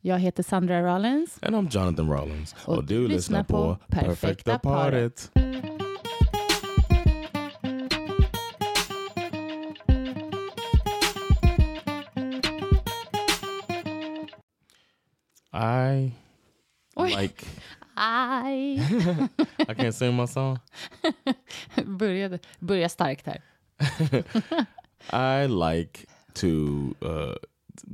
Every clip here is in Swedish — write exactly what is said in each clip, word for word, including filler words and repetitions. Jag heter Sandra Rollins. And I'm Jonathan Rollins. Och, och du lyssnar på Perfekta Paret. I Oj. like... I I can't sing my song. Började, börja starkt här. I like to... Uh,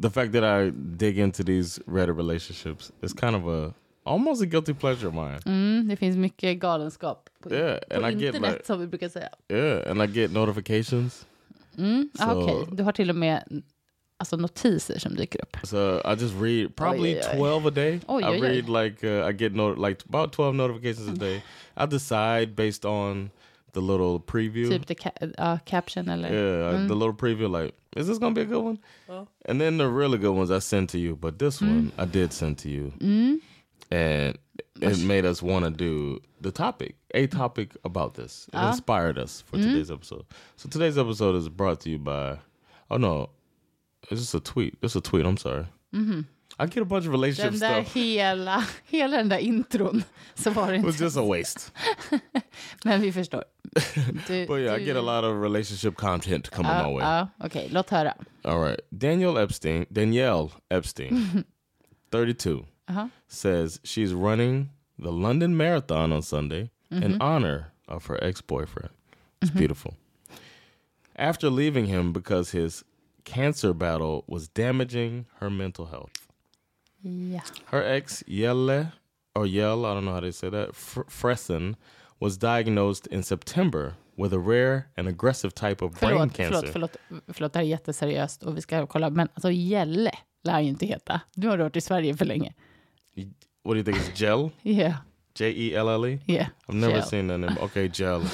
the fact that I dig into these Reddit relationships is kind of a almost a guilty pleasure of mine. Mm, det finns mycket galenskap på, yeah, på and internet I get, like, som vi brukar säga. Yeah, and I get notifications. Mm, so, ah, okej. Okay. Du har till och med alltså notiser som dyker upp. So I just read probably oj, oj, oj. twelve a day. Oj, oj, oj. I read like uh, I get not- like about twelve notifications a day. I decide based on the little preview. Typ the ca- uh, caption eller? Yeah, mm. The little preview like, is this going to be a good one? Oh. And then the really good ones I send to you. But this mm. one I did send to you. Mm. And it made us want to do the topic. A topic about this. It ah. inspired us for mm. today's episode. So today's episode is brought to you by... Oh, no. It's just a tweet. It's a tweet. I'm sorry. Mm-hmm. I get a bunch of relationship den där stuff. Hela, hela den där intron så var det inte. It was just a waste. Men vi förstår. Du, But yeah, du... I get a lot of relationship content coming uh, my way. Uh, Okej, okay, låt höra. All right. Danielle Epstein, Danielle Epstein, thirty-two, uh-huh. says she's running the London Marathon on Sunday mm-hmm. in honor of her ex-boyfriend. It's mm-hmm. beautiful. After leaving him because his cancer battle was damaging her mental health. Yeah. Her ex, Jelle, or Jelle, I don't know how they say that, Fr- Fresen, was diagnosed in September with a rare and aggressive type of förlåt, brain cancer. Förlåt, förlåt, förlåt, det här är jätteseriöst och vi ska kolla, men alltså Jelle lär ju inte heta. Du har rört i Sverige för länge. What do you think, it's Jelle? Yeah. J E L L E? Yeah. I've never Jelle. seen that name. Okay, Jelle.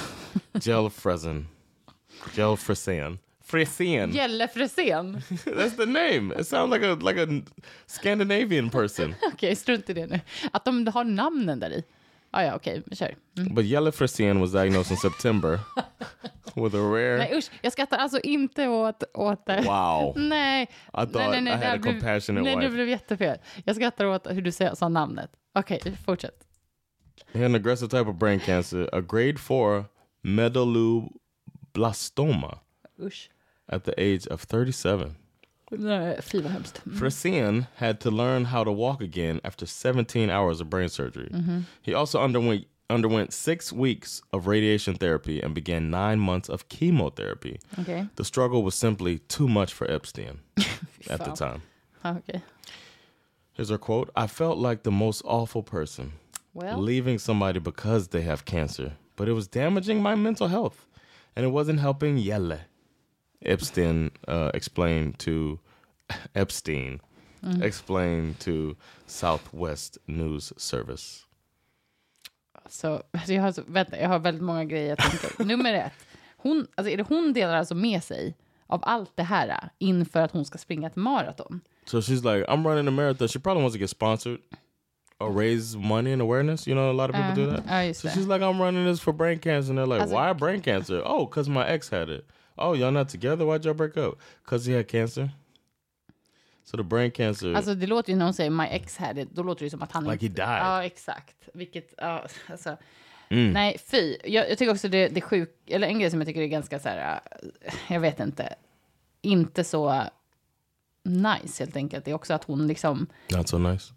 Jelle Fresen. Jelle Fresen. Fresen. Jelle Fresen. That's the name. It sounds like a like a Scandinavian person. Okej, okay, strunt i det nu. Att de har namnen där i. Ah, ja, okej, okay, kör. Mm. But Jelle Fresen was diagnosed in September with a rare... Nej, usch, jag skrattar alltså inte åt, åt det. Wow. nej. I thought nej, nej, nej, I had a blev, compassionate nej, wife. Nej, det blev jättefel. Jag skrattar åt hur du sa namnet. Okej, okay, fortsätt. An aggressive type of brain cancer, a grade four medulloblastoma. Usch. At the age of thirty-seven. Fresen had to learn how to walk again after seventeen hours of brain surgery. Mm-hmm. He also underwent underwent six weeks of radiation therapy and began nine months of chemotherapy. Okay. The struggle was simply too much for Epstein at the time. Okay. Here's her quote. I felt like the most awful person. Well, leaving somebody because they have cancer. But it was damaging my mental health. And it wasn't helping Jelle. Epstein uh, explained to Epstein mm. explained to Southwest News Service. Så alltså, jag har så, vänta, jag har väldigt många grejer jag tänker. Nummer ett. Hon alltså är det hon delar alltså med sig av allt det här inför att hon ska springa ett maraton. So she's like I'm running a marathon. She probably wants to get sponsored or raise money and awareness. You know, a lot of people uh, do that. Uh, so that. She's like I'm running this for brain cancer and they're like alltså, why brain cancer? Oh, cuz my ex had it. Oh, y'all not together? Why'd y'all break up? Because he had cancer? So the brain cancer... Alltså det låter ju när hon säger my ex had it. Då låter det som att han... Like inte... he died. Ja, exakt. Vilket... Ja, alltså... Mm. Nej, fy. Jag, jag tycker också det, det är sjuk... Eller en grej som jag tycker är ganska så här... Jag vet inte. Inte så nice helt enkelt. Det är också att hon liksom... Not so nice.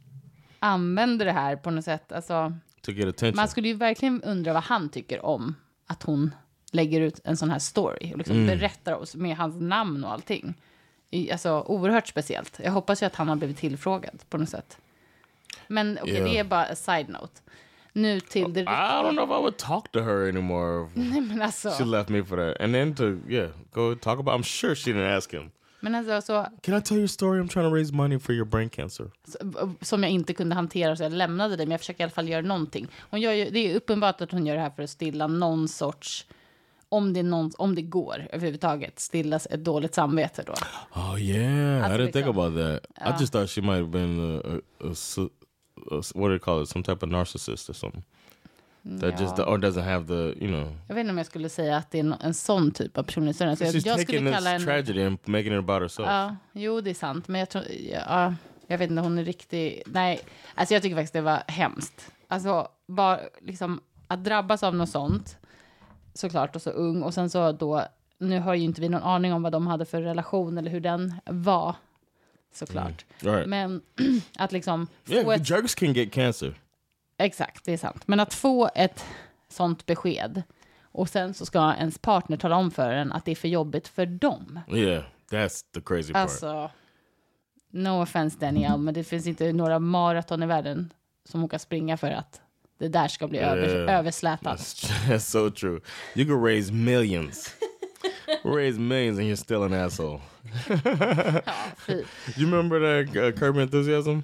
Använder det här på något sätt. Alltså... To get attention. Man skulle ju verkligen undra vad han tycker om att hon... lägger ut en sån här story och liksom mm. berättar oss med hans namn och allting. Alltså oerhört speciellt. Jag hoppas ju att han har blivit tillfrågad på något sätt. Men okej, okay, yeah. det är bara a side note. Nu till det I don't know if I would talk to her anymore. Nej, men alltså. She left me for that. And then to, yeah, go talk about, I'm sure she didn't ask him. Men alltså, så, can I tell you a story? I'm trying to raise money for your brain cancer. Som jag inte kunde hantera, så jag lämnade det. Men jag försöker i alla fall göra någonting. Hon gör ju, det är uppenbart att hon gör det här för att stilla någon sorts... Om det, någon, om det går överhuvudtaget, stillas ett dåligt samvete då. Oh yeah, alltså, I didn't think about that. Ja. I just thought she might have been a, a, a, a, what do you call it? Some type of narcissist or something. That ja. Just, or doesn't have the, you know. Jag vet inte om jag skulle säga att det är en, en sån typ av personlighet. Så jag, jag skulle kalla en tragedy and making it about herself. Ja, jo det är sant. Men jag tror, ja, jag vet inte, hon är riktigt, nej. Alltså jag tycker faktiskt det var hemskt. Alltså, bara liksom att drabbas av något sånt. Såklart, och så ung. Och sen så då, nu har ju inte vi någon aning om vad de hade för relation eller hur den var. Såklart. Mm. Right. Men att liksom... Yeah, ett... drugs can get cancer. Exakt, det är sant. Men att få ett sånt besked och sen så ska ens partner tala om för en att det är för jobbigt för dem. Yeah, that's the crazy part. Alltså, no offense Danielle, men det finns inte några maraton i världen som hon kan springa för att det där ska bli över, yeah, överslätat. That's, that's so true. You can raise millions. Raise millions and you're still an asshole. Ja, you remember that uh, Curb Your Enthusiasm?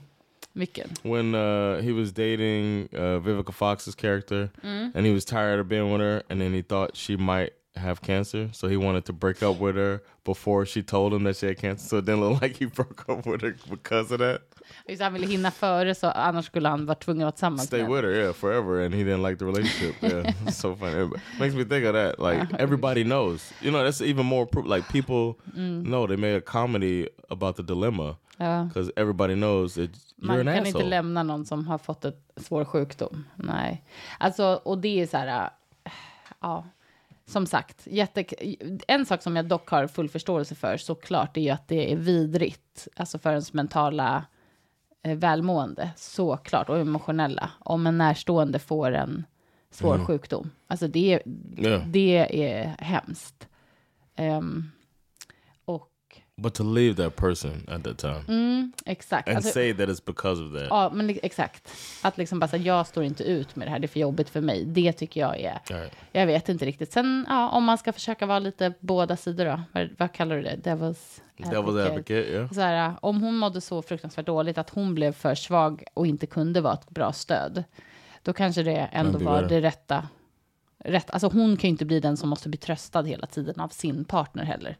Vilken? When uh, he was dating uh, Vivica Fox's character. Mm. And he was tired of being with her. And then he thought she might have cancer. So he wanted to break up with her before she told him that she had cancer. So it didn't look like he broke up with her because of that. Just, han ville hinna före, så annars skulle han vara tvungen att sammankomma. Stay with her, yeah, forever. And he didn't like the relationship. Yeah, it's so funny. It makes me think of that. Like, everybody knows. You know, that's even more proof. Like, people mm. know. They made a comedy about the dilemma. Because uh. everybody knows that you're Man an asshole. Man kan inte lämna någon som har fått en svår sjukdom. Nej. Alltså, och det är så här... Äh, ja... Som sagt, jätte... en sak som jag dock har full förståelse för såklart är ju att det är vidrigt. Alltså för ens mentala eh, välmående, såklart, och emotionella. Om en närstående får en svår mm. sjukdom. Alltså det är, yeah. det är hemskt. Um, och... But to leave that person at that time. Mm, exakt. And alltså, say that it's because of that. Ja, men exakt. Att liksom bara säga, jag står inte ut med det här, det är för jobbigt för mig. Det tycker jag är, right. Jag vet inte riktigt. Sen, ja, om man ska försöka vara lite båda sidor då. Vad, vad kallar du det? Devil's advocate. Devil's advocate, yeah. Så här, om hon mådde så fruktansvärt dåligt att hon blev för svag och inte kunde vara ett bra stöd. Då kanske det ändå mm, var det rätta. Rätt. Alltså hon kan ju inte bli den som måste bli tröstad hela tiden av sin partner heller.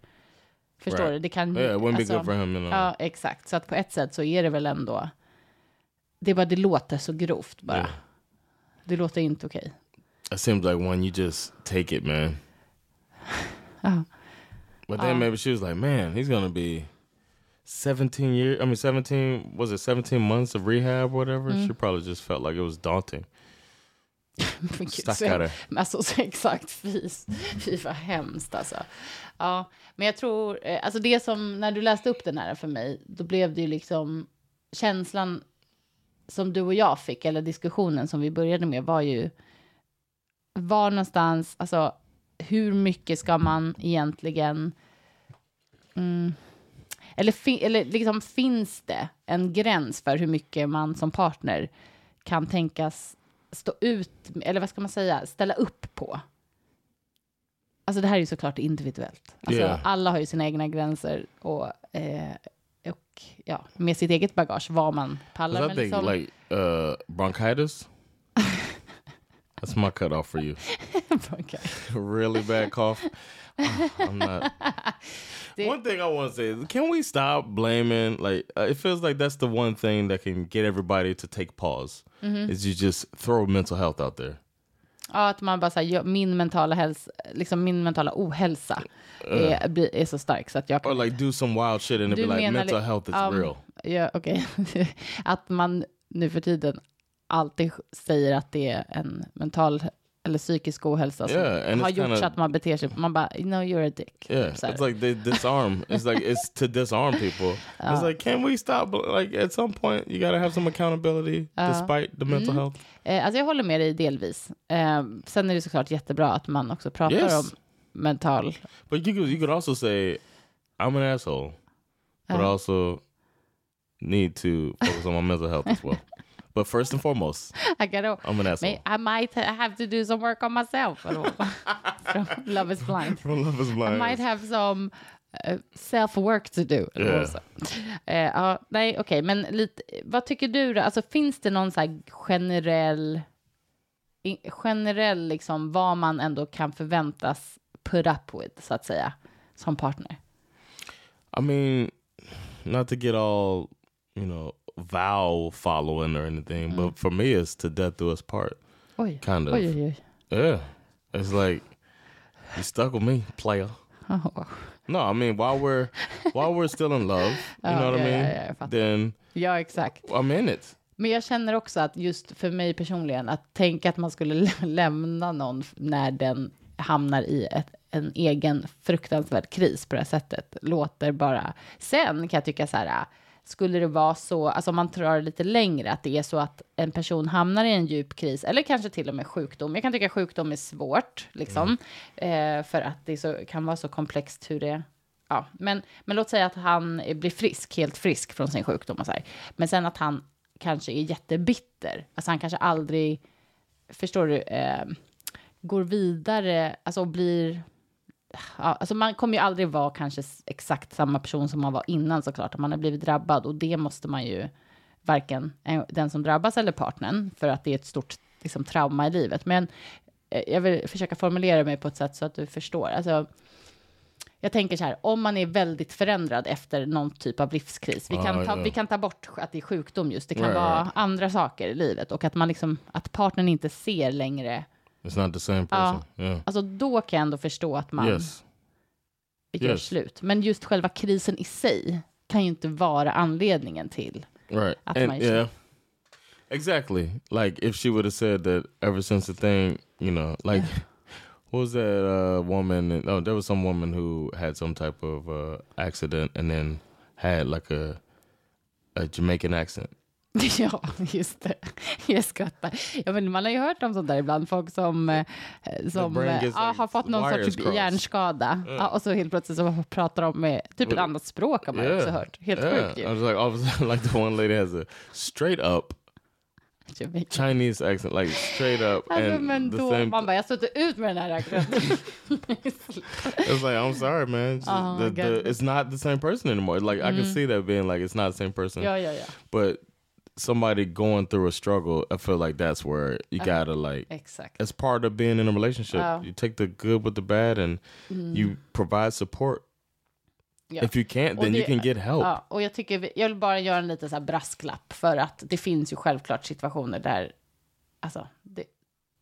Förstår right. du? Det kan yeah, it wouldn't alltså, be good for him, you know. Ja, exakt. Så att på ett sätt så är det väl ändå... Det, bara, det låter så grovt bara. Yeah. Det låter inte okej. Okay. It seems like one, you just take it, man. uh, But then uh, maybe she was like, man, he's gonna be seventeen years... I mean, seventeen... Was it seventeen months of rehab or whatever? Mm. She probably just felt like it was daunting. Stackare. Men alltså så exakt, fy, fy vad hemskt alltså. Ja, men jag tror alltså det som, när du läste upp den här för mig, då blev det ju liksom känslan som du och jag fick, eller diskussionen som vi började med, var ju var någonstans, alltså hur mycket ska man egentligen mm, eller, fi, eller liksom finns det en gräns för hur mycket man som partner kan tänkas stå ut, eller vad ska man säga, ställa upp på. Alltså det här är ju såklart individuellt. Alltså yeah. alla har ju sina egna gränser och eh, och ja, med sitt eget bagage vad man pallar med liksom. Like uh, bronchitis. That's my cut off for you. Really bad cough. I'm not. One thing I want to say is, can we stop blaming? Like, uh, it feels like that's the one thing that can get everybody to take pause. Mm-hmm. Is you just throw mental health out there. Ja, att man bara säger min mentala hälsa, liksom min mentala ohälsa är, uh, är så stark så att jag kan. Or like do some wild shit and be like mental li- health is um, real. Ja, okej. Okay. Att man nu för tiden alltid säger att det är en mental eller psykisk ohälsa som yeah, har gjort så att man beter sig, man bara no you're a dick. Yeah, it's like they disarm. It's like it's to disarm people. Uh, it's like can we stop, like at some point you gotta have some accountability uh, despite the mental mm. health. Eh, alltså jag håller med dig delvis. Eh, sen är det såklart jättebra att man också pratar yes. om mental. But you could, you could also say I'm an asshole. But uh. also need to focus on my mental health as well. But first and foremost, I gotta, I'm an asshole. May, I might have to do some work on myself. From Love is Blind. From Love is Blind. I might have some self-work to do. Yeah. Eh, ja, nej, okej. Okay, men lite, vad tycker du då? Alltså, finns det någon så här generell, in, generell liksom, vad man ändå kan förväntas put up with, så att säga, som partner? I mean, not to get all, you know, vow following or anything, mm. but for me it's to death do us part. Oj. Kind of. Oj, oj, oj. Yeah. It's like, you stuck with me, player. Oh. No, I mean, while we're while we're still in love, you know oh, what yeah, I mean? Yeah, yeah, then ja, exakt. I'm in it. Men jag känner också att just för mig personligen, att tänka att man skulle lä- lämna någon när den hamnar i ett, en egen fruktansvärd kris på det här sättet, låter bara... Sen kan jag tycka så här, skulle det vara så, alltså om man drar det lite längre, att det är så att en person hamnar i en djup kris, eller kanske till och med sjukdom. Jag kan tycka sjukdom är svårt, liksom, mm. eh, för att det så, kan vara så komplext hur det... Ja. Men, men låt säga att han blir frisk, helt frisk från sin sjukdom och så här. Men sen att han kanske är jättebitter. Alltså han kanske aldrig, förstår du, eh, går vidare, alltså blir... Ja, alltså man kommer ju aldrig vara kanske exakt samma person som man var innan, såklart, om man har blivit drabbad, och det måste man ju varken den som drabbas eller partnern, för att det är ett stort liksom, trauma i livet. Men jag vill försöka formulera mig på ett sätt så att du förstår. Alltså, jag tänker så här, om man är väldigt förändrad efter någon typ av livskris, vi kan ta, vi kan ta bort att det är sjukdom, just det kan vara andra saker i livet, och att man liksom, att partnern inte ser längre. It's not the same person. Ja. Yeah. Alltså då kan jag ändå förstå att man yes. gör yes. slut. Men just själva krisen i sig kan ju inte vara anledningen till right. att and, man gör yeah. slut. Exactly. Like if she would have said that ever since the thing, you know, like yeah. what was that uh, woman? In, oh, there was some woman who had some type of uh, accident and then had like a a Jamaican accent. Ja, just det. Jag skrattar. Ja, men man har ju hört om sånt där ibland. Folk som, som ja, like har fått någon sorts cross. hjärnskada. Yeah. Ja, och så helt plötsligt så pratar de med typ But, ett annat språk har man yeah. också hört. Helt yeah. sjukt ju. I was like, obviously, like the one lady has a straight up Chinese accent. Like straight up. Alltså, and men the då, same... man bara, jag stötte ut med den här accenten. It's like, I'm sorry man. It's, oh, the, the, it's not the same person anymore. Like mm. I can see that being like, it's not the same person. Ja, ja, ja. But somebody going through a struggle, I feel like that's where you gotta like exactly. As part of being in a relationship, oh. you take the good with the bad and mm. you provide support. Yeah. If you can't, och then det, you can get help. Ja, och jag tycker, jag vill bara göra en liten så här brasklapp, för att det finns ju självklart situationer där, alltså, det,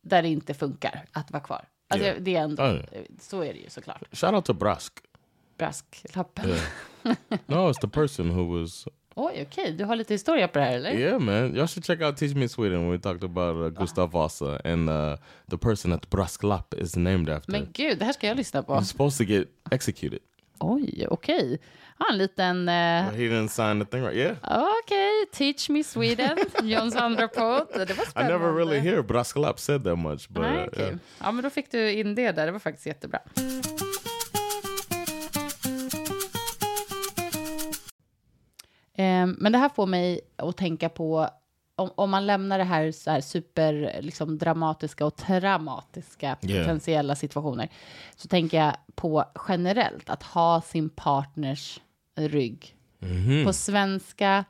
där det inte funkar att vara kvar. Alltså, yeah. det är ändå, oh. så är det ju såklart. Shout out to brask. Brasklappen. Yeah. No, it's the person who was... Oj, okej. Okay. Du har lite historia på det här, eller? Yeah, man. Y'all should check out Teach Me Sweden when we talked about uh, Gustav Vasa and uh, the person at Brasklapp is named after. Men gud, det här ska jag lyssna på. He's supposed to get executed. Oj, okej. Okay. Han har en liten... Uh... Well, he didn't sign the thing right, yeah. Okej, okay. Teach Me Sweden, John Sandropod. Det var spännande. I never really hear Brasklapp said that much. But, ah, okay. yeah. Ja, men då fick du in det där. Det var faktiskt jättebra. Men det här får mig att tänka på, om, om man lämnar det här, så här super liksom, dramatiska och traumatiska potentiella yeah. situationer, så tänker jag på generellt att ha sin partners rygg. Mm-hmm. På svenska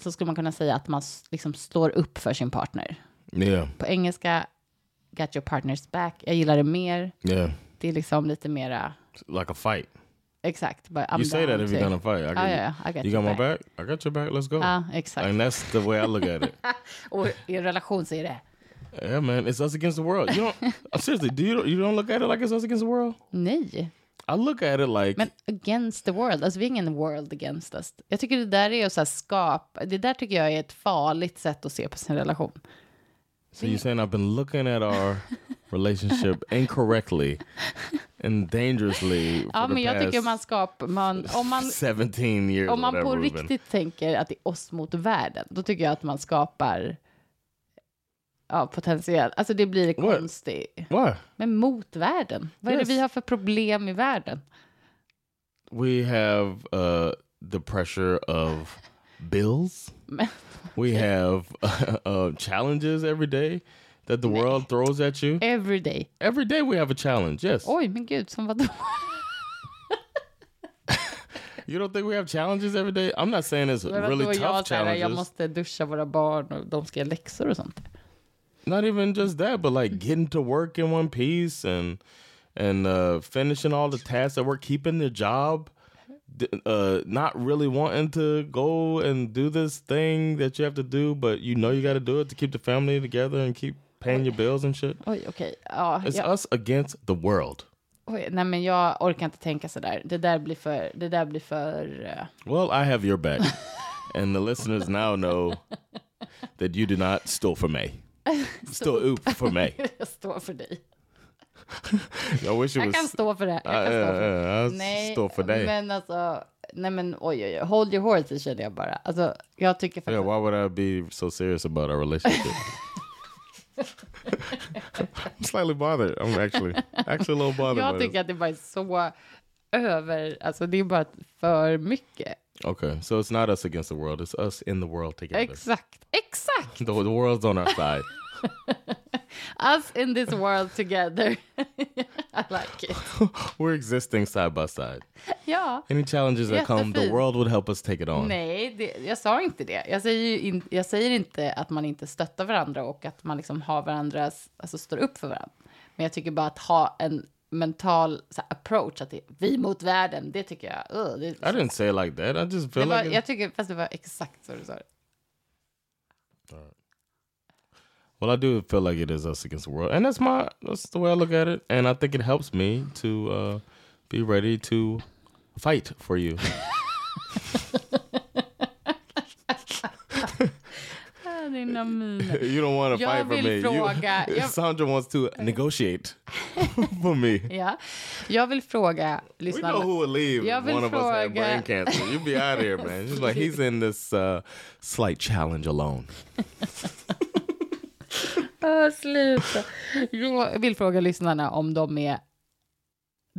så skulle man kunna säga att man liksom står upp för sin partner. Yeah. På engelska, got your partner's back. Jag gillar det mer. Yeah. Det är liksom lite mera... Like a fight. Exakt. But I'm you say that if you're gonna fight. I got, oh, yeah, I got you. You got back. my back? I got your back. Let's go. Ah, exakt. And that's the way I look at it. Och i en relation så är det. Yeah, man. It's us against the world. You don't, seriously, do you, you don't look at it like it's us against the world? Nej. I look at it like... Men against the world. Alltså, vi är ingen world against us. Jag tycker det där är att så här skapa... Det där tycker jag är ett farligt sätt att se på sin relation. So you're saying I've been looking at our relationship incorrectly and dangerously for ja, the men jag past tycker man skapar, man, om man, seventeen years. Om man på riktigt been. tänker att det är oss mot världen, då tycker jag att man skapar ja, potentiellt. Alltså det blir konstigt. What? Men mot världen. Vad yes. är det vi har för problem i världen? We have uh, the pressure of bills. We have uh, uh, challenges every day that the world throws at you. Every day. Every day we have a challenge, yes. Oj, men gud, som vadå? You don't think we have challenges every day? I'm not saying it's really tough jag, challenges. Jag måste duscha våra barn och de ska göra läxor och sånt. Not even just that, but like getting to work in one piece and and uh, finishing all the tasks that we're keeping the job. Uh, not really wanting to go and do this thing that you have to do, but you know you got to do it to keep the family together and keep paying your bills and shit. Oj, okay. Ja, It's ja. us against the world. Oj, nej, men jag orkar inte tänka så där. Det där blir för, det där blir för... Uh... Well, I have your back. And the listeners now know that you do not stå för mig. Stå upp för mig. Jag står för dig. Jag was... kan stå för det. Jag kan stå för det. Uh, uh, uh, nej, stå för dig. Men alltså, nej men oj oj oj. Hold your horses känner jag bara. Alltså, jag tycker faktiskt... Yeah, why would I be so serious about our relationship? I'm slightly bothered. I'm actually, actually a little bothered. Jag tycker att det bara är så över, alltså det är bara för mycket. Okay, so it's not us against the world, it's us in the world together. Exakt, exakt. The, the world's on our side. Us in this world together. I like it. We're existing side by side. Ja. Any challenges that come, the world would help us take it on. Nej, det, jag sa inte det. Jag säger, ju in, jag säger inte att man inte stöttar varandra och att man liksom har varandras, alltså står upp för varandra. Men jag tycker bara att ha en mental så här, approach att det är vi mot världen, det tycker jag. Uh, det, I didn't say it like that. I just feel var, like it. Jag tycker fast det var exakt så du sa det. All right. Well, I do feel like it is us against the world. And that's my that's the way I look at it. And I think it helps me to uh, be ready to fight for you. You don't want to fight for me. Fråga, you, jag... Sandra wants to negotiate for me. Ja. Jag vill fråga... Lyssna, we know who will leave. Jag vill One fråga... of us had brain cancer. You'd be out of here, man. She's like, he's in this uh, slight challenge alone. Oh, sluta. Jag vill fråga lyssnarna om de är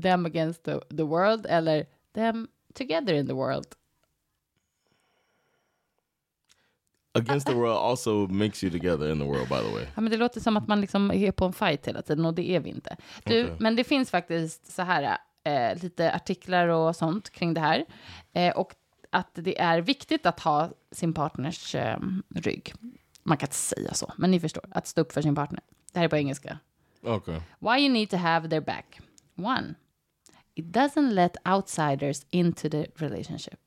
them against the, the world eller them together in the world. Against the world also makes you together in the world, by the way. Ja, men det låter som att man liksom är på en fight hela tiden och det är vi inte. Du, okay. Men det finns faktiskt så här eh, lite artiklar och sånt kring det här. Eh, och att det är viktigt att ha sin partners eh, rygg. Man kan inte säga så, men ni förstår. Att stå upp för sin partner. Det här är på engelska. Okay. Why you need to have their back. One, it doesn't let outsiders into the relationship.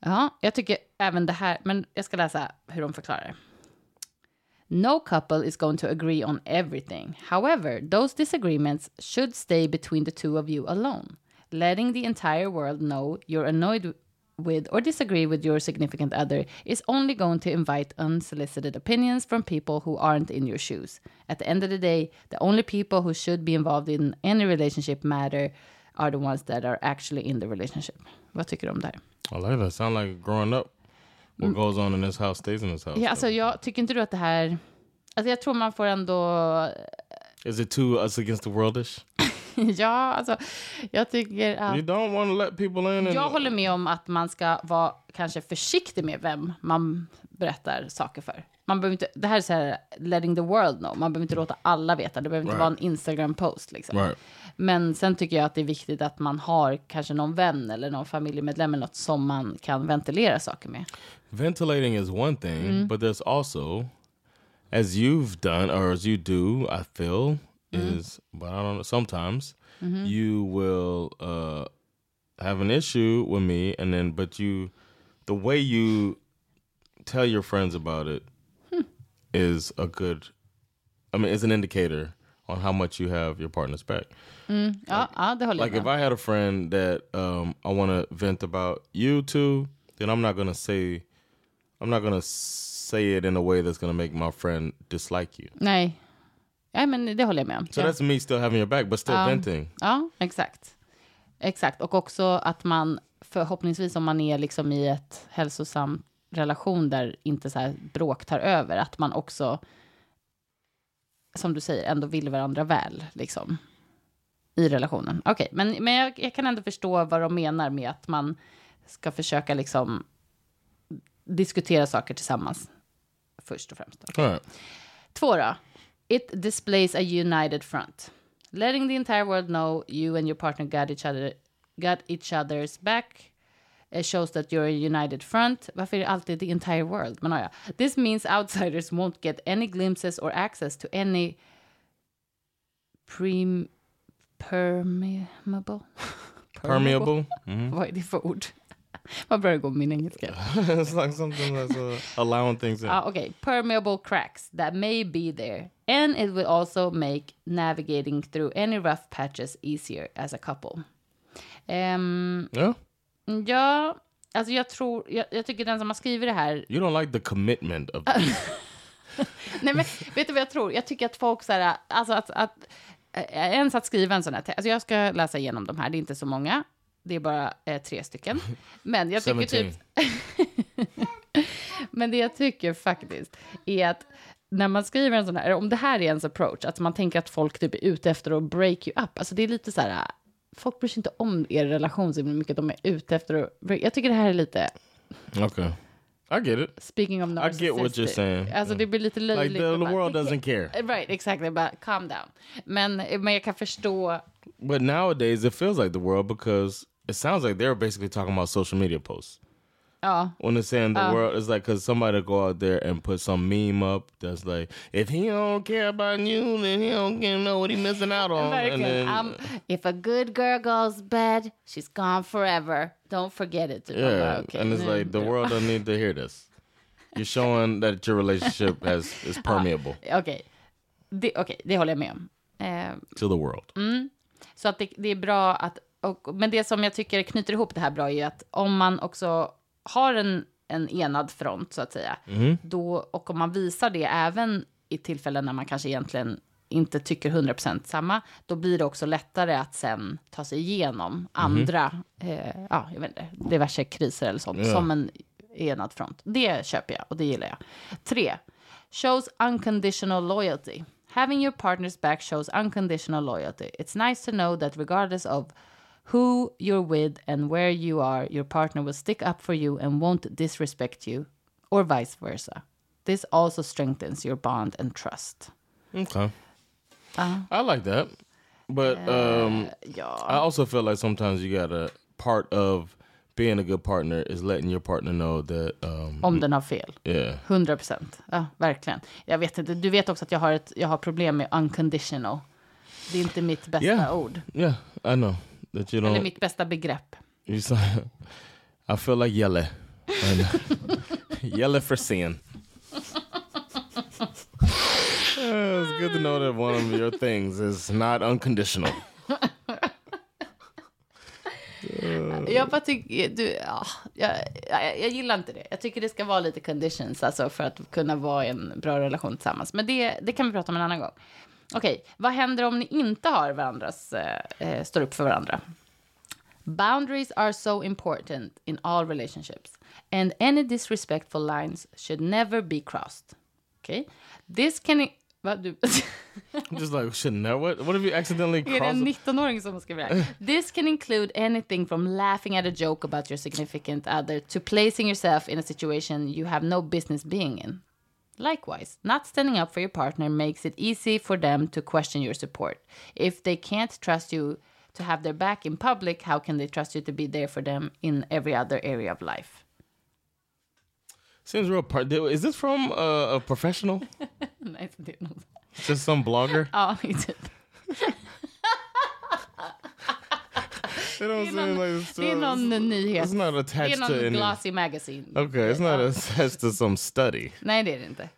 Ja, jag tycker även det här, men jag ska läsa hur de förklarar. No couple is going to agree on everything. However, those disagreements should stay between the two of you alone. Letting the entire world know you're annoyed with or disagree with your significant other is only going to invite unsolicited opinions from people who aren't in your shoes. At the end of the day, the only people who should be involved in any relationship matter are the ones that are actually in the relationship. Vad tycker du om det här? I like that. Sound like growing up. What goes on in this house stays in this house. Ja, alltså jag tycker inte du att det här... Alltså jag tror man får ändå... Is it too us against the worldish? Ja, alltså, jag tycker att... You don't want to let people in. Jag and... håller med om att man ska vara kanske försiktig med vem man berättar saker för. Man behöver inte... Det här är så här, letting the world know. Man behöver inte låta alla veta. Det behöver right. inte vara en Instagram-post, liksom. Right. Men sen tycker jag att det är viktigt att man har kanske någon vän eller någon familjemedlem eller något som man kan ventilera saker med. Ventilating is one thing, mm. but there's also, as you've done, or as you do, I feel... Mm-hmm. Is but I don't know. Sometimes mm-hmm. you will uh, have an issue with me, and then but you, the way you tell your friends about it hmm. is a good. I mean, is an indicator on how much you have your partner's back. Mm. Like, ja, ja, det håller jag med. Like if I had a friend that um, I want to vent about you to, then I'm not gonna say, I'm not gonna say it in a way that's gonna make my friend dislike you. Nej. Ja, men det håller jag med om. So that's me still having your back, but still um, venting. Ja, exakt. Exakt. Och också att man förhoppningsvis om man är liksom i ett hälsosamt relation där inte så här bråk tar över, att man också som du säger ändå vill varandra väl liksom i relationen. Okej, okay. men, men jag, jag kan ändå förstå vad de menar med att man ska försöka liksom diskutera saker tillsammans först och främst. Okay. Mm. Två då. It displays a united front. Letting the entire world know you and your partner got each other got each other's back. It shows that you're a united front. Varför är det alltid the entire world? Men, ja. This means outsiders won't get any glimpses or access to any prim- permeable. Permeable. Mm-hmm. Vad är det för ord? Man börjar gå med min engelska. It's like something that's uh, allowing things in. Uh, okay, permeable cracks that may be there. And it will also make navigating through any rough patches easier as a couple. Um, yeah. Ja, alltså jag tror, jag, jag tycker den som har skrivit det här... You don't like the commitment of... Nej, men vet du vad jag tror? Jag tycker att folk så här, alltså att, att ens att skriva en sån här... Alltså jag ska läsa igenom de här, det är inte så många. Det är bara eh, tre stycken. Men jag tycker typ... Men det jag tycker faktiskt är att när man skriver en sån här... Om det här är ens approach, att man tänker att folk typ är ute efter att break you up. Alltså det är lite så här... Folk bryr sig inte om er relation så mycket de är ute efter att... Jag tycker det här är lite... Okay. I get it. Speaking of narcissistic. I get what you're saying. Alltså det blir lite löjligt. Like the, the world bara, doesn't care. Right, exactly. But calm down. Men, men jag kan förstå... But nowadays it feels like the world because... It sounds like they're basically talking about social media posts. Oh. When they're saying the oh. world, it's like because somebody go out there and put some meme up that's like, if he don't care about you, then he don't know what he's missing out on. And then, um, if a good girl goes bad, she's gone forever. Don't forget it. Yeah, okay. And it's like the world don't need to hear this. You're showing that your relationship has is permeable. Ah, okay, det, okay, det håller jag med om. Um, to the world. Mm. Så att det, det är bra att. Och, men det som jag tycker knyter ihop det här bra är ju att om man också har en, en enad front så att säga, mm. då, och om man visar det även i tillfällen när man kanske egentligen inte tycker hundra procent samma, då blir det också lättare att sen ta sig igenom andra mm. eh, ja, jag vet inte, diverse kriser eller sånt yeah. som en enad front. Det köper jag och det gillar jag. Tre. Shows unconditional loyalty. Having your partner's back shows unconditional loyalty. It's nice to know that regardless of who you're with and where you are, your partner will stick up for you and won't disrespect you, or vice versa. This also strengthens your bond and trust. Okay. Uh, I like that. But uh, um, yeah. I also feel like sometimes you gotta, part of being a good partner is letting your partner know that... Um, Om den har fel. Yeah. hundra procent. Ja, verkligen. Jag vet inte, du vet också att jag har, ett, jag har problem med unconditional. Det är inte mitt bästa yeah. ord. Yeah, I know. That you don't, eller mitt bästa begrepp. You saw, I feel like Jelle. Jelle Fresen. uh, it's good to know that one of your things is not unconditional. uh. Jag bara tycker, du, ja, jag, jag, jag gillar inte det. Jag tycker det ska vara lite conditions alltså, för att kunna vara i en bra relation tillsammans. Men det, det kan vi prata om en annan gång. Okej, vad händer om ni inte har varandras, eh, står upp för varandra? Boundaries are so important in all relationships. And any disrespectful lines should never be crossed. Okej, okay. This can... I- What do- Just like, should never... What, what if you accidentally cross... Är det en nitton-åring som ska skriva? This can include anything from laughing at a joke about your significant other to placing yourself in a situation you have no business being in. Likewise, not standing up for your partner makes it easy for them to question your support. If they can't trust you to have their back in public, how can they trust you to be there for them in every other area of life? Seems real part. Is this from a, a professional? Nice. Just some blogger? Oh, he did. It don't seem like it's, uh, it's not attached to any glossy magazine. Okay, it's not attached to some study. Nej, det är det inte.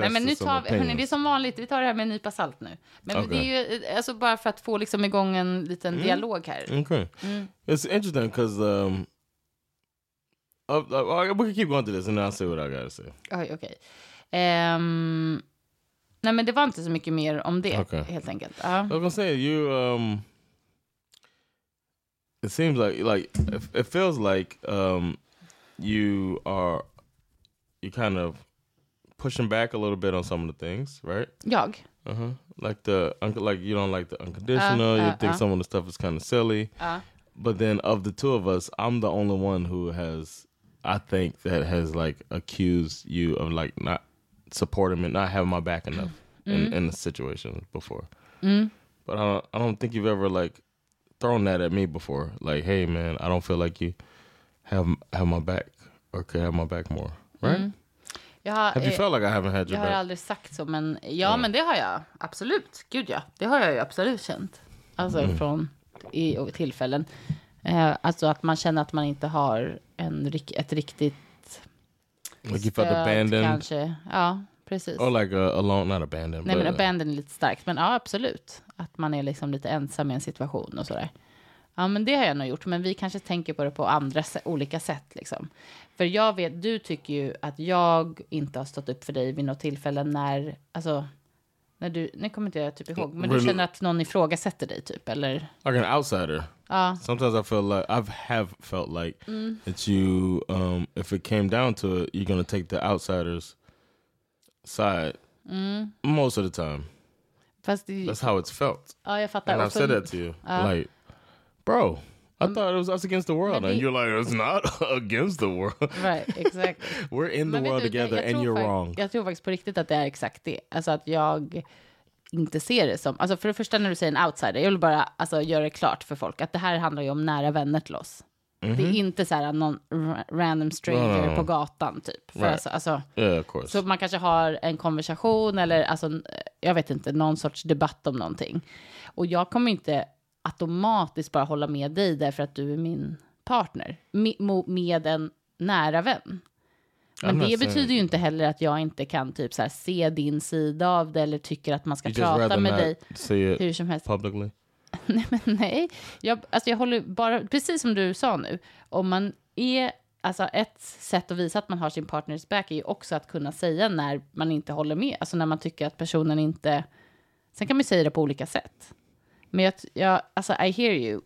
Nej, men nu tar vi, hörni, det är som vanligt, vi tar det här med en nypa salt nu. Men okay. Det är ju alltså bara för att få liksom igång en liten mm. dialog här. Okay. Mm. It's interesting because um I, I, I, we can keep going to this and I'll say what I gotta say. Oj, okej. Okay. Um, nej, men det var inte så mycket mer om det, okay. Helt enkelt. Ja. Jag kan säga you um It seems like like it feels like um, you are you kind of pushing back a little bit on some of the things, right? Jag. Uh huh. Like the like you don't like the unconditional. Uh, uh, you think uh. some of the stuff is kind of silly. Uh. But then of the two of us, I'm the only one who has I think that has like accused you of like not supporting me, not having my back enough mm. in in the situation before. Mm. But I don't, I don't think you've ever like. thrown that at me before. Like, hey, man, I don't feel like you have have my back or could have my back more. Right? Mm. Jag har, have you felt like I haven't had your jag back? Jag har aldrig sagt så, men ja, yeah. men det har jag. Absolut. Gud ja, det har jag ju absolut känt. Alltså mm. från i och tillfällen. Eh, alltså att man känner att man inte har en, ett riktigt like stöd kanske. Ja, precis. Or like a, alone, not abandoned. Nej, but, men abandoned är lite starkt. Men ja, absolut. Att man är liksom lite ensam i en situation och sådär. Ja, men det har jag nog gjort. Men vi kanske tänker på det på andra olika sätt liksom. För jag vet, du tycker ju att jag inte har stått upp för dig vid något tillfälle när, alltså, när du, nu kommer inte jag typ ihåg, men du känner att någon ifrågasätter dig typ, eller? Like an outsider. Ja. Sometimes I feel like, I've have felt like mm. that you, um, if it came down to it, you're gonna take the outsiders side mm. most of the time. Fast det, that's how it's felt. Ja, jag fattar. And I've said that to you. Ja. Like, bro, I um, thought it was us against the world. And you're like, it's not against the world. Right, exactly. We're in the men world du, together jag, jag and you're fakt- wrong. Jag tror faktiskt på riktigt att det är exakt det. Alltså att jag inte ser det som... Alltså för det första när du säger en outsider, jag vill bara alltså, göra det klart för folk att det här handlar ju om nära vänner till oss. Mm-hmm. Det är inte så här någon r- random stranger no, no. på gatan typ. För right. alltså, alltså, yeah, of course. Så man kanske har en konversation eller alltså, jag vet inte, någon sorts debatt om någonting. Och jag kommer inte... automatiskt bara hålla med dig därför att du är min partner med en nära vän. Men det betyder ju inte heller att jag inte kan typ så här se din sida av det eller tycker att man ska prata med dig hur som helst. Publicly. Nej, men nej. Jag, alltså jag håller bara, precis som du sa nu, om man är, alltså ett sätt att visa att man har sin partners back är ju också att kunna säga när man inte håller med. Alltså när man tycker att personen inte, sen kan man ju säga det på olika sätt. Men jag, jag, alltså I hear you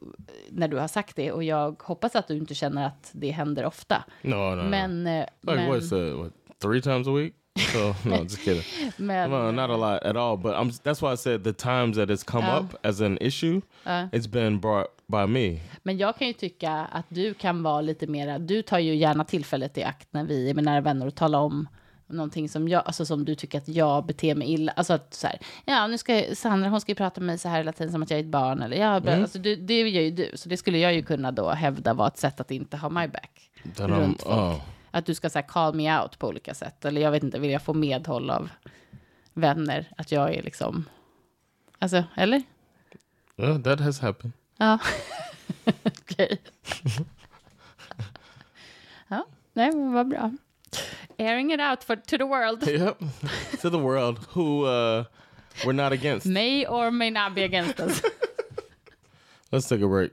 när du har sagt det och jag hoppas att du inte känner att det händer ofta. No, no, men, no. Like men, what is it, what, three times a week? So, no, just kidding. Men, no, not a lot at all. But I'm, that's why I said the times that it's come uh, up as an issue, uh, it's been brought by me. Men jag kan ju tycka att du kan vara lite mera, du tar ju gärna tillfället i akt när vi är med nära vänner och talar om någonting som jag, alltså som du tycker att jag beter mig illa, alltså att så här, ja nu ska jag, Sandra, hon ska ju prata med mig så här hela tiden som att jag är ett barn, eller ja, mm. alltså du, det gör ju du, så det skulle jag ju kunna då hävda var ett sätt att inte ha my back then runt folk. Oh. Att du ska så här call me out på olika sätt, eller jag vet inte, vill jag få medhåll av vänner, att jag är liksom alltså, eller? Well, that has happened. Ja. Okej. Ja, nej men vad bra. Airing it out for to the world. Yep. To the world who uh, we're not against. May or may not be against us. Let's take a break.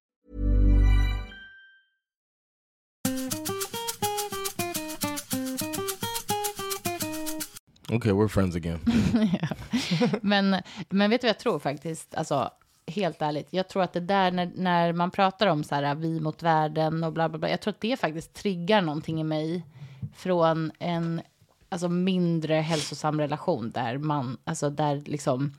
Okej, okay, we're friends again. men, men vet du vad jag tror faktiskt? Alltså, helt ärligt. Jag tror att det där när, när man pratar om så här, vi mot världen och bla bla bla. Jag tror att det faktiskt triggar någonting i mig från en alltså, mindre hälsosam relation. Där man, alltså där liksom,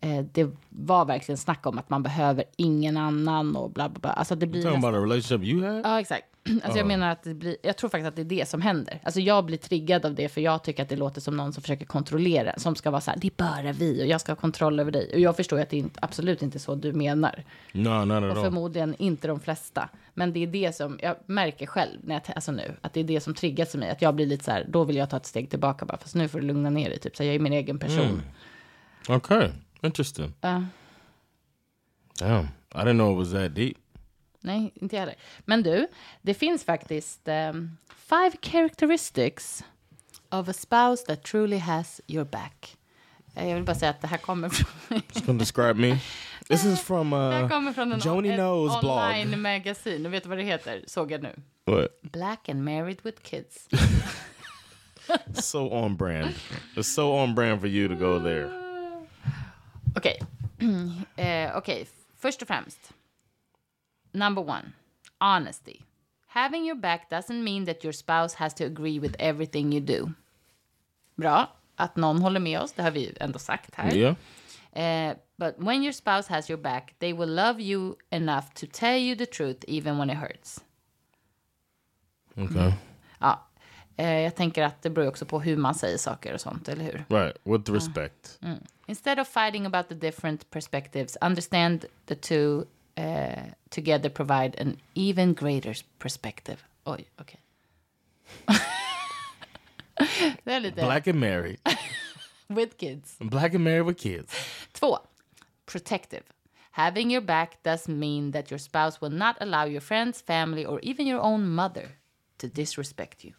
eh, det var verkligen snack om att man behöver ingen annan och bla bla bla. Alltså, det blir nästan... about a relationship you had? Ja, exakt. Alltså jag menar att det blir, jag tror faktiskt att det är det som händer. Alltså jag blir triggad av det för jag tycker att det låter som någon som försöker kontrollera. Som ska vara så här, det är bara vi och jag ska ha kontroll över dig. Och jag förstår att det är absolut inte så du menar. No, no, no, och förmodligen inte de flesta. Men det är det som, jag märker själv när jag, alltså nu, att det är det som triggas i mig. Att jag blir lite så här, då vill jag ta ett steg tillbaka bara. Fast nu får du lugna ner dig, typ. Så jag är min egen person. Mm. Okej. Okay. Interesting. Uh. Damn, I didn't know it was that deep. Nej, inte jag heller. Men du, det finns faktiskt um, five characteristics of a spouse that truly has your back. Jag vill bara säga att det här kommer från... It's from Describe Me. This is from, uh, det här kommer från en Joni Knows blog. Online magasin. Du vet vad det heter, såg jag nu. What? Black and Married with Kids. So on brand. It's so on brand for you to go there. Okej. Okay. Uh, okay. Först och främst. Number one, honesty. Having your back doesn't mean that your spouse has to agree with everything you do. Bra. Att någon håller med oss, det har vi ändå sagt här. Yeah. Uh, but when your spouse has your back, they will love you enough to tell you the truth even when it hurts. Okej. Okay. Mm. Ja. Uh, jag tänker att det beror också på hur man säger saker och sånt, eller hur? Right, with respect. Uh, mm. Instead of fighting about the different perspectives, understand the two uh, together provide an even greater perspective. Oj, okej. Okay. Det är lite. Black and married. With kids. Black and married with kids. Två. Protective. Having your back does mean that your spouse will not allow your friends, family, or even your own mother to disrespect you.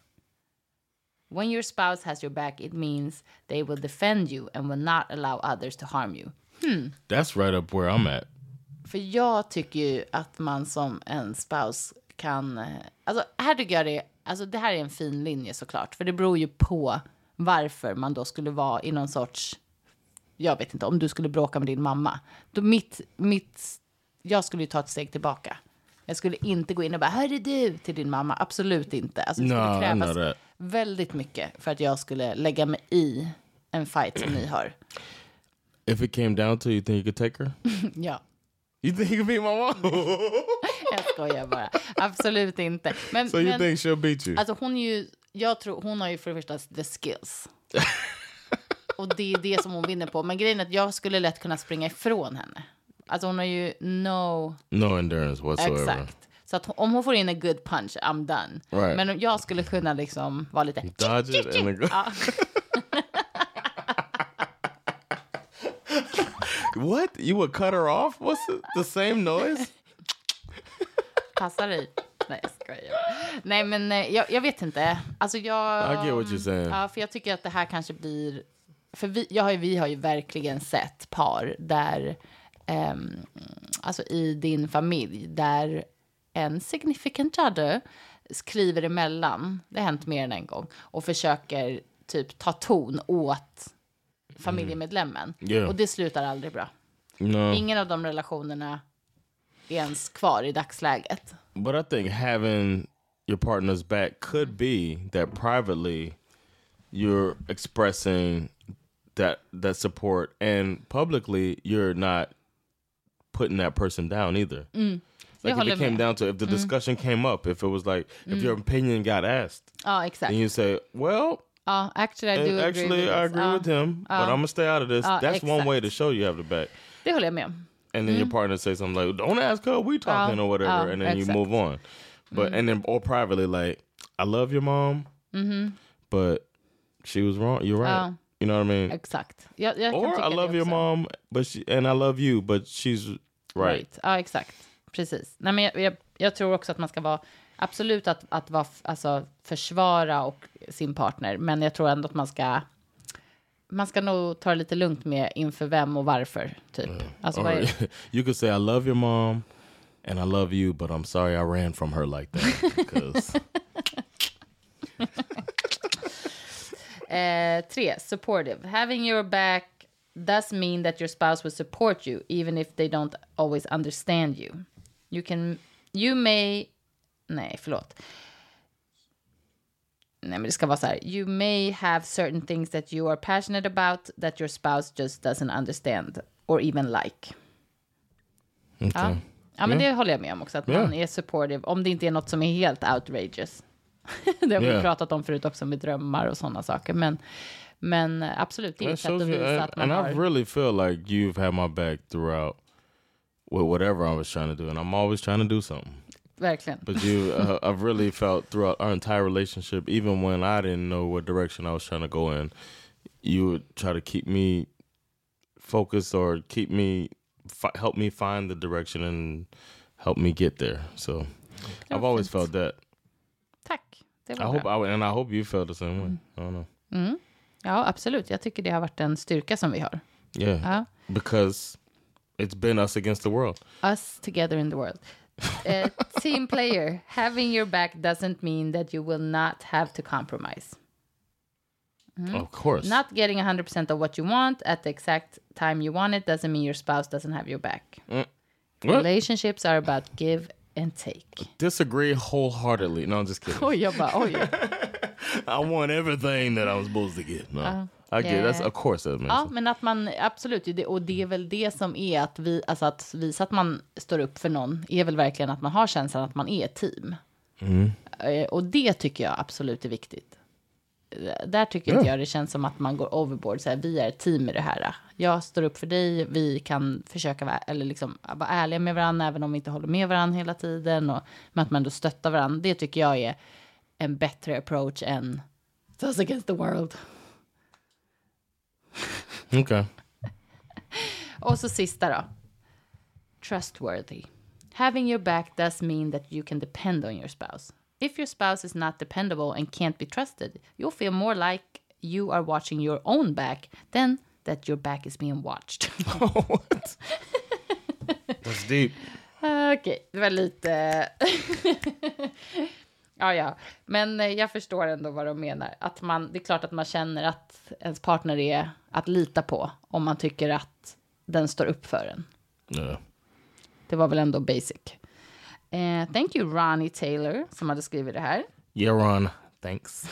When your spouse has your back, it means they will defend you and will not allow others to harm you. Hmm. That's right up where I'm at. För jag tycker ju att man som en spouse kan... Alltså, här tycker jag det... Alltså det här är en fin linje såklart. För det beror ju på varför man då skulle vara i någon sorts... Jag vet inte, om du skulle bråka med din mamma. Då mitt, mitt, jag skulle ju ta ett steg tillbaka. Jag skulle inte gå in och bara, hör du till din mamma. Absolut inte. Alltså det skulle no, krävas väldigt mycket för att jag skulle lägga mig i en fight som ni har. If it came down to you think you could take her? Ja. You think you could beat my mom? Jag skojar bara. Absolut inte. Men, so you men, think she'll beat you? Alltså hon är ju, jag tror, hon har ju för det första the skills. Och det är det som hon vinner på. Men grejen är att jag skulle lätt kunna springa ifrån henne. Alltså hon har ju no... No endurance whatsoever. Exakt. Så att om hon får in en good punch, I'm done. Right. Men jag skulle kunna liksom vara lite... Dodge it and a good... What? You would cut her off? What's the, the same noise? Passar dig. Nej, jag skojar. Nej, men jag, jag vet inte. Alltså jag... I get what you're saying. Ja, för jag tycker att det här kanske blir... För vi, jag har ju, vi har ju verkligen sett par där... Um, alltså i din familj där en significant other skriver emellan. Det har hänt mer än en gång. Och försöker typ ta ton åt... familjemedlemmen. Mm. Yeah. Och det slutar aldrig bra. No. Ingen av de relationerna är ens kvar i dagsläget. But I think having your partner's back could be that privately you're expressing that that support and publicly you're not putting that person down either. Mm. Like if it came med. down to if the mm. discussion came up, if it was like if mm. your opinion got asked. Ja, exakt. And you say, well, Uh, actually, I do agree actually, with I agree uh, with him, uh, but I'm gonna stay out of this. Uh, That's exakt. One way to show you have the back. Det håller jag med om. And then mm. your partner says something like, "Don't ask her, we talking uh, or whatever," uh, and then exakt. You move on. But mm. and then or privately, like, "I love your mom, mm-hmm. but she was wrong. You're right. Uh, you know what I mean?" Exakt. Jag, jag or I love your mom, but she, and I love you, but she's right. right. Ja, exakt. Precis. Nej, men jag, jag, jag tror också att man ska vara. Absolut att, att vara, alltså, försvara och sin partner. Men jag tror ändå att man ska... Man ska nog ta det lite lugnt med inför vem och varför, typ. Mm. Alltså, vad är... You could say I love your mom and I love you, but I'm sorry I ran from her like that. Because... eh, tre, supportive. Having your back does mean that your spouse will support you even if they don't always understand you. You can... You may... Nej, förlåt. Nej, men det ska vara så här. You may have certain things that you are passionate about that your spouse just doesn't understand or even like. Okay. Ja. Ja, men yeah. Det håller jag med om också. Att yeah. man är supportive. Om det inte är något som är helt outrageous. Det har vi yeah. pratat om förut också med drömmar och sådana saker. Men, men absolut, det är ett sätt att visa att man har... And I really feel like you've had my back throughout with whatever I was trying to do. And I'm always trying to do something. Verkligen. But you, uh, I've really felt throughout our entire relationship, even when I didn't know what direction I was trying to go in, you would try to keep me focused or keep me, f- help me find the direction and help me get there. So I've fint. always felt that. Tack. Det var I hope I, and I hope you felt the same way. Mm. I don't know. Mm. Ja, absolut. Jag tycker det har varit en styrka som vi har. Yeah. Ja. Because it's been us against the world. Us together in the world. Uh, team player, having your back doesn't mean that you will not have to compromise. Mm. Of course. Not getting one hundred percent of what you want at the exact time you want it doesn't mean your spouse doesn't have your back. Mm. Relationships are about give and take. Disagree wholeheartedly. No, I'm just kidding. Oh, yeah, but, oh, yeah. I want everything that I was supposed to get. No. Uh. Okay, that's, of course that means. Ja, men att man, absolut, det, och det är väl det som är att, vi, alltså att visa att man står upp för någon är väl verkligen att man har känslan att man är ett team. Mm. Och det tycker jag absolut är viktigt. Där tycker yeah. inte jag det känns som att man går overboard, så här, vi är ett team i det här. Jag står upp för dig, vi kan försöka vara, eller liksom, vara ärliga med varandra även om vi inte håller med varandra hela tiden. Och, men att man ändå stöttar varandra, det tycker jag är en bättre approach än us against the world. Okej. Okay. Och så sista då. Trustworthy. Having your back does mean that you can depend on your spouse. If your spouse is not dependable and can't be trusted, you'll feel more like you are watching your own back than that your back is being watched. Oh, what? That's deep. Okej, okay, det var lite... Ja, ja. Men jag förstår ändå vad de menar. Att man, det är klart att man känner att ens partner är att lita på om man tycker att den står upp för en. Ja. Det var väl ändå basic. Uh, thank you Ronnie Taylor som hade skrivit det här. Yeah, Ron. Thanks.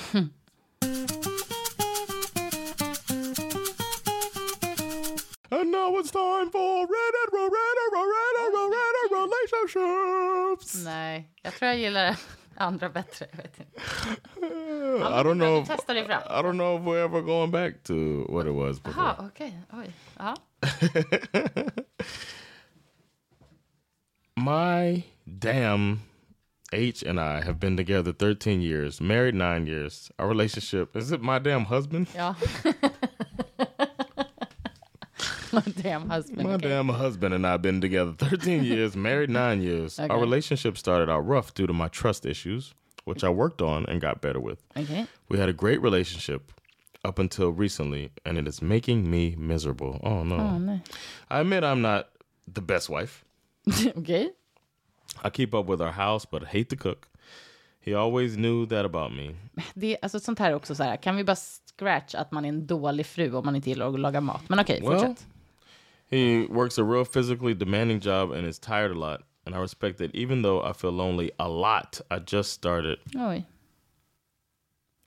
And now it's time for Reddit, Reddit, Reddit, Reddit, relationships. Nej, jag tror jag gillar det. Andra bättre, jag vet inte. Uh, I don't know. If, I don't know if we're ever going back to what it was before. Aha, okej. Okay. Oj. Aha. My damn H and I have been together thirteen years, married nine years. Our relationship, is it my damn husband? Ja. My damn husband. My okay. damn husband and I have been together thirteen years, married nine years. Okay. Our relationship started out rough due to my trust issues, which I worked on and got better with. Okay. We had a great relationship up until recently, and it is making me miserable. Oh, no. Oh, no. I admit I'm not the best wife. Okay. I keep up with our house, but hate to cook. He always knew that about me. Det är alltså sånt här också så här. Kan vi bara scratch att man är en dålig fru om man inte gillar att laga mat? Men okej, okay, well, fortsätt. He works a real physically demanding job and is tired a lot. And I respect that even though I feel lonely a lot, I just started... Oj.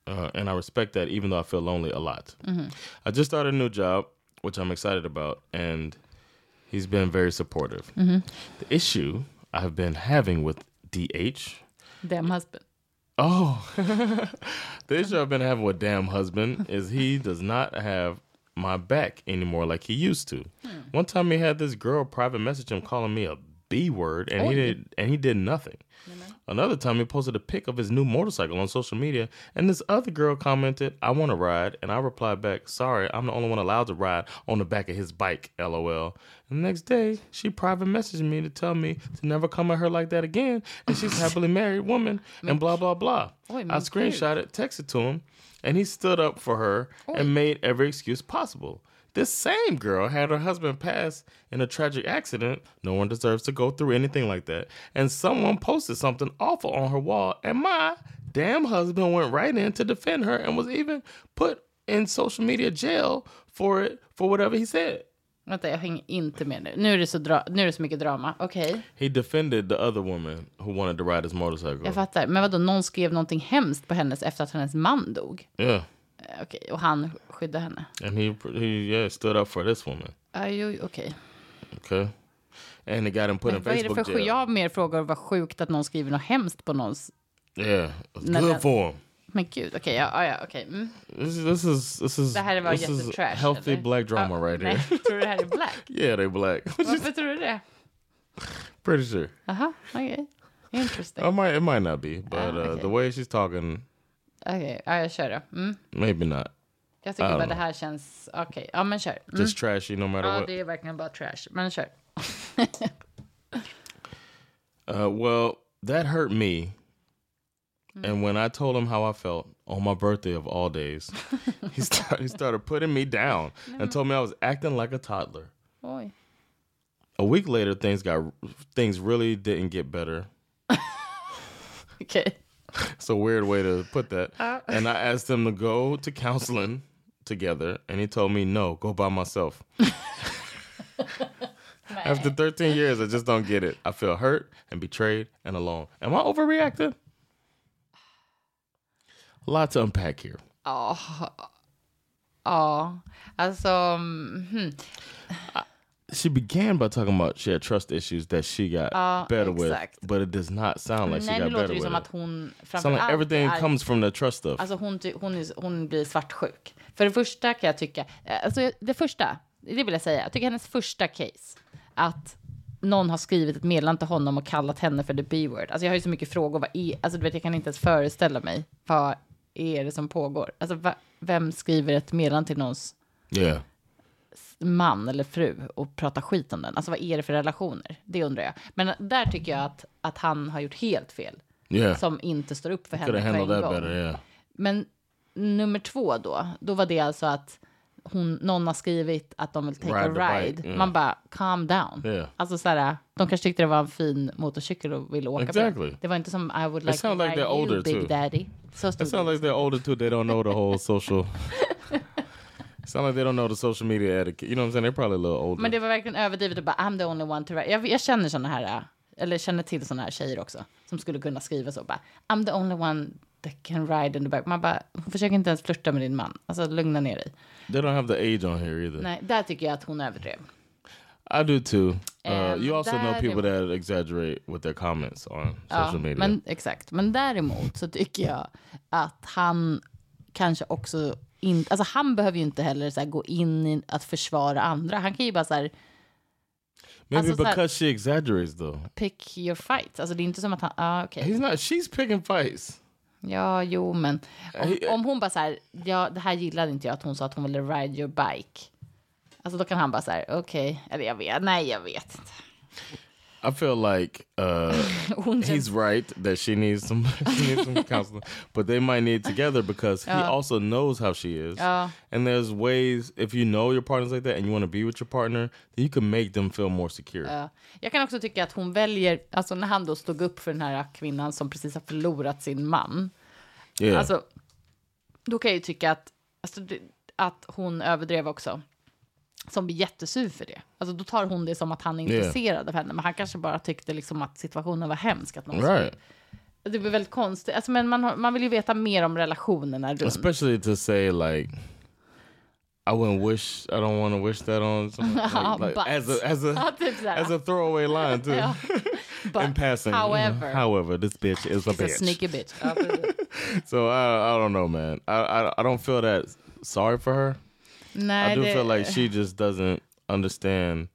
Uh, and I respect that even though I feel lonely a lot. Mm-hmm. I just started a new job, which I'm excited about. And he's been very supportive. Mm-hmm. The issue I've been having with D H... Damn husband. Oh. The issue I've been having with damn husband is he does not have... my back anymore like he used to. Hmm. One time he had this girl private message him calling me a B word and oh, he did and he did nothing. Mm-hmm. Another time he posted a pic of his new motorcycle on social media and this other girl commented, "I want to ride," and I replied back, "Sorry, I'm the only one allowed to ride on the back of his bike, L O L." And the next day, she private messaged me to tell me to never come at her like that again and she's a happily married woman and blah blah blah. Oh, I screenshotted, texted to him. And he stood up for her oh. and made every excuse possible. This same girl had her husband pass in a tragic accident. No one deserves to go through anything like that. And someone posted something awful on her wall. And my damn husband went right in to defend her and was even put in social media jail for it for whatever he said. Vänta, jag hänger inte med nu. Nu är det så, dra- nu är det så mycket drama. Okej. Okay. He defended the other woman who wanted to ride his motorcycle. Jag fattar. Men vadå, någon skrev någonting hemskt på hennes efter att hennes man dog? Ja. Yeah. Okej, okay. Och han skyddade henne. And he, he yeah, stood up for this woman. Uh, Okej. Okay. Okej. Okay. And he got him put in Facebook jail. Vad är det för sjuk? Jag har mer frågor vad sjukt att någon skriver något hemskt på någons... Yeah, it's good for him. Men gud, okej, ja, ja, okej. Mm. This, this is, this is, det här var jättetrash. Healthy eller? Black drama oh, right nej. here. Tror du det här är black? Yeah, they're black. Varför tror du det? Pretty sure. Aha, okej. Okay. Interesting. It might, it might not be, but ah, okay. uh, the way she's talking... Okej, okay. ja, jag kör då. Mm. Maybe not. Jag tycker bara det här känns... Okej, okay. Ja men kör. Mm. Just trashy no matter ja, what. Ja, det är verkligen bara trash. Men kör. uh, well, that hurt me. Mm. And when I told him how I felt on my birthday of all days, he, start, he started putting me down mm. and told me I was acting like a toddler. Oj. A week later, things got things really didn't get better. Okay. It's a weird way to put that. Uh. And I asked him to go to counseling together, and he told me, no, go by myself. After thirteen years, I just don't get it. I feel hurt and betrayed and alone. Am I overreacting? A lot to unpack here. Ja, oh. oh. alltså... Hmm. I, she began by talking about she had trust issues that she got uh, better exakt. with. But it does not sound like Nej, she got better with. Nej, det låter ju som att hon... Sound like everything är, comes from the trust stuff. Alltså hon, hon, är, hon blir svartsjuk. För det första kan jag tycka... Alltså det första, det vill jag säga. Jag tycker hennes första case. Att... någon har skrivit ett meddelande till honom och kallat henne för the B-word. Alltså jag har ju så mycket frågor. Vad är, alltså du vet, jag kan inte ens föreställa mig. Vad är det som pågår? Alltså va, vem skriver ett meddelande till någons yeah. man eller fru och pratar skit om den? Alltså vad är det för relationer? Det undrar jag. Men där tycker jag att, att han har gjort helt fel. Yeah. Som inte står upp för henne på en gång. Better, yeah. Men nummer två då. Då var det alltså att hon, någon har skrivit att de vill take ride a ride. Yeah. Man bara, calm down. Yeah. Alltså såhär, de kanske tyckte det var en fin motorcykel och ville åka exactly. på. Det var inte som I would like to like ride you, big too. daddy. So it sounds like they're older too. They don't know the whole social... It sounds like they don't know the social media etiquette. You know what I'm saying? They're probably a little older. Men det var verkligen överdrivet och bara, I'm the only one to ride. Jag, jag känner såna här, eller känner till såna här tjejer också. Som skulle kunna skriva så bara, I'm the only one... They can ride in the back. Man bara, försök inte ens flirta med din man. Alltså, lugna ner dig. They don't have the age on here either. Nej, där tycker jag att hon överdrev. I do too. Uh, you also know people that exaggerate with their comments on ja, social media. Men, exakt. Men däremot så tycker jag att han kanske också... In, alltså han behöver ju inte heller så här gå in i att försvara andra. Han kan ju bara så här... Maybe alltså, because här, she exaggerates though. Pick your fights. Alltså det är inte som att han... Ah, okay. He's not, she's picking fights. Ja, jo, men om, om hon bara så här, ja, det här gillade inte jag att hon sa att hon ville ride your bike. Alltså då kan han bara så här, okej, okay, eller jag vet, nej jag vet inte. I feel like uh, he's right that she needs some, she needs some counseling, but they might need together because he uh. also knows how she is. Uh. And there's ways, if you know your partner's like that and you want to be with your partner, then you can make them feel more secure. Uh. Jag kan också tycka att hon väljer, alltså när han då stod upp för den här kvinnan som precis har förlorat sin man. Yeah. Alltså, då kan jag ju tycka att, alltså, att hon överdrev också. Som blir jättesur för det. Alltså då tar hon det som att han är intresserad yeah. av henne. Men han kanske bara tyckte liksom att situationen var hemsk. Att någon right. Det blir väldigt konstigt. Alltså, men man, man vill ju veta mer om relationerna runt. Especially to say like... I wouldn't wish... I don't want to wish that on someone. Like, like, as, a, as, a, as a throwaway line too. Yeah. But in passing. However. You know, however, this bitch is a bitch. It's a sneaky bitch. So I, I don't know, man. I, I, I don't feel that sorry for her. Nej, I do det... feel like she just doesn't understand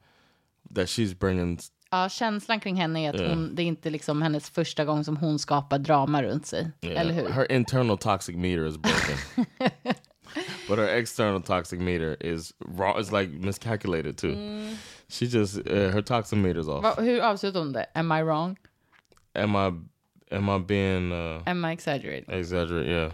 that she's bringing... Ja, känslan kring henne är att yeah. hon, det är inte liksom hennes första gång som hon skapar drama runt sig, yeah. eller hur? Her internal toxic meter is broken. But her external toxic meter is raw, it's like miscalculated too. Mm. She just, uh, her toxic meter is off. Va, hur avslutar hon det? Am I wrong? Am I, am I being... Uh, am I exaggerating? Exaggerate, yeah.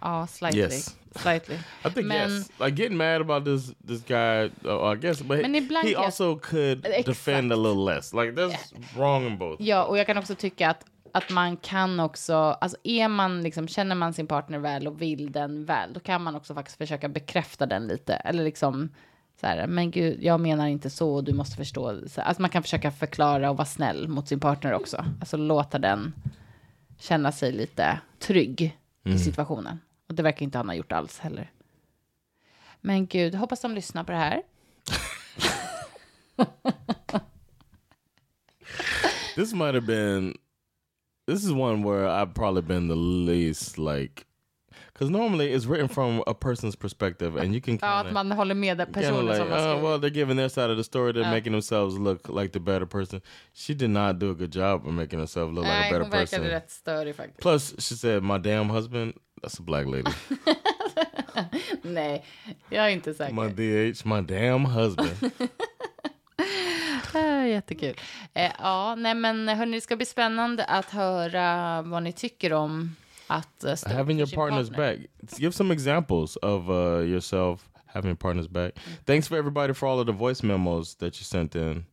Ja, uh, oh, slightly. Yes. Slightly. I think men, yes. Like getting mad about this this guy, uh, I guess, but he, ibland, he also could exakt. defend a little less. Like that's yeah. wrong in both. Ja, och jag kan också tycka att att man kan också, alltså är man liksom, känner man sin partner väl och vill den väl, då kan man också faktiskt försöka bekräfta den lite eller liksom så här, men gud, jag menar inte så och du måste förstå. Alltså man kan försöka förklara och vara snäll mot sin partner också. Alltså låta den känna sig lite trygg mm. i situationen. Och det verkar inte han ha gjort alls heller. Men gud, hoppas de lyssnar på det här. This might have been... This is one where I've probably been the least like... Because normally it's written from a person's perspective. And you can kinda, ja, att man håller med den personen like, som man skriver. Oh, well, they're giving their side of the story. They're ja. making themselves look like the better person. She did not do a good job of making herself look Nej, like a better person. Nej, hon verkade rätt störig faktiskt. Plus, she said, my damn husband... That's a black lady. Nej, jag är inte säker. My D H, my damn husband. Jättekul. Eh, ja, nej men hörni, det ska bli spännande att höra vad ni tycker om att uh, stå having your partner's partner. Back. Give some examples of uh, yourself having your partner's back. Mm. Thanks for everybody for all of the voice memos that you sent in.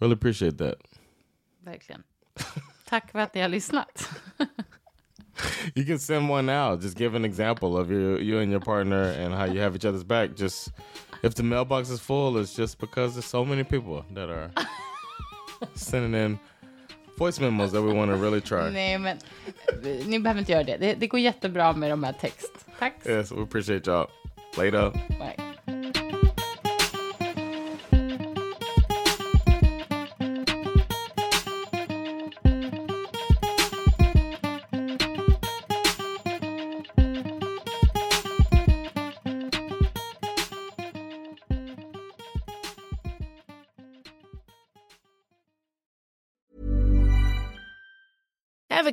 Really appreciate that. Verkligen. Tack för att ni har lyssnat. You can send one out. Just give an example of you, you and your partner and how you have each other's back. Just if the mailbox is full, it's just because there's so many people that are sending in voice memos that we want to really try. Nej, men ni behöver inte göra det. det. Det går jättebra med de här text. Tack. Yes, we appreciate y'all. Later. Bye. Ever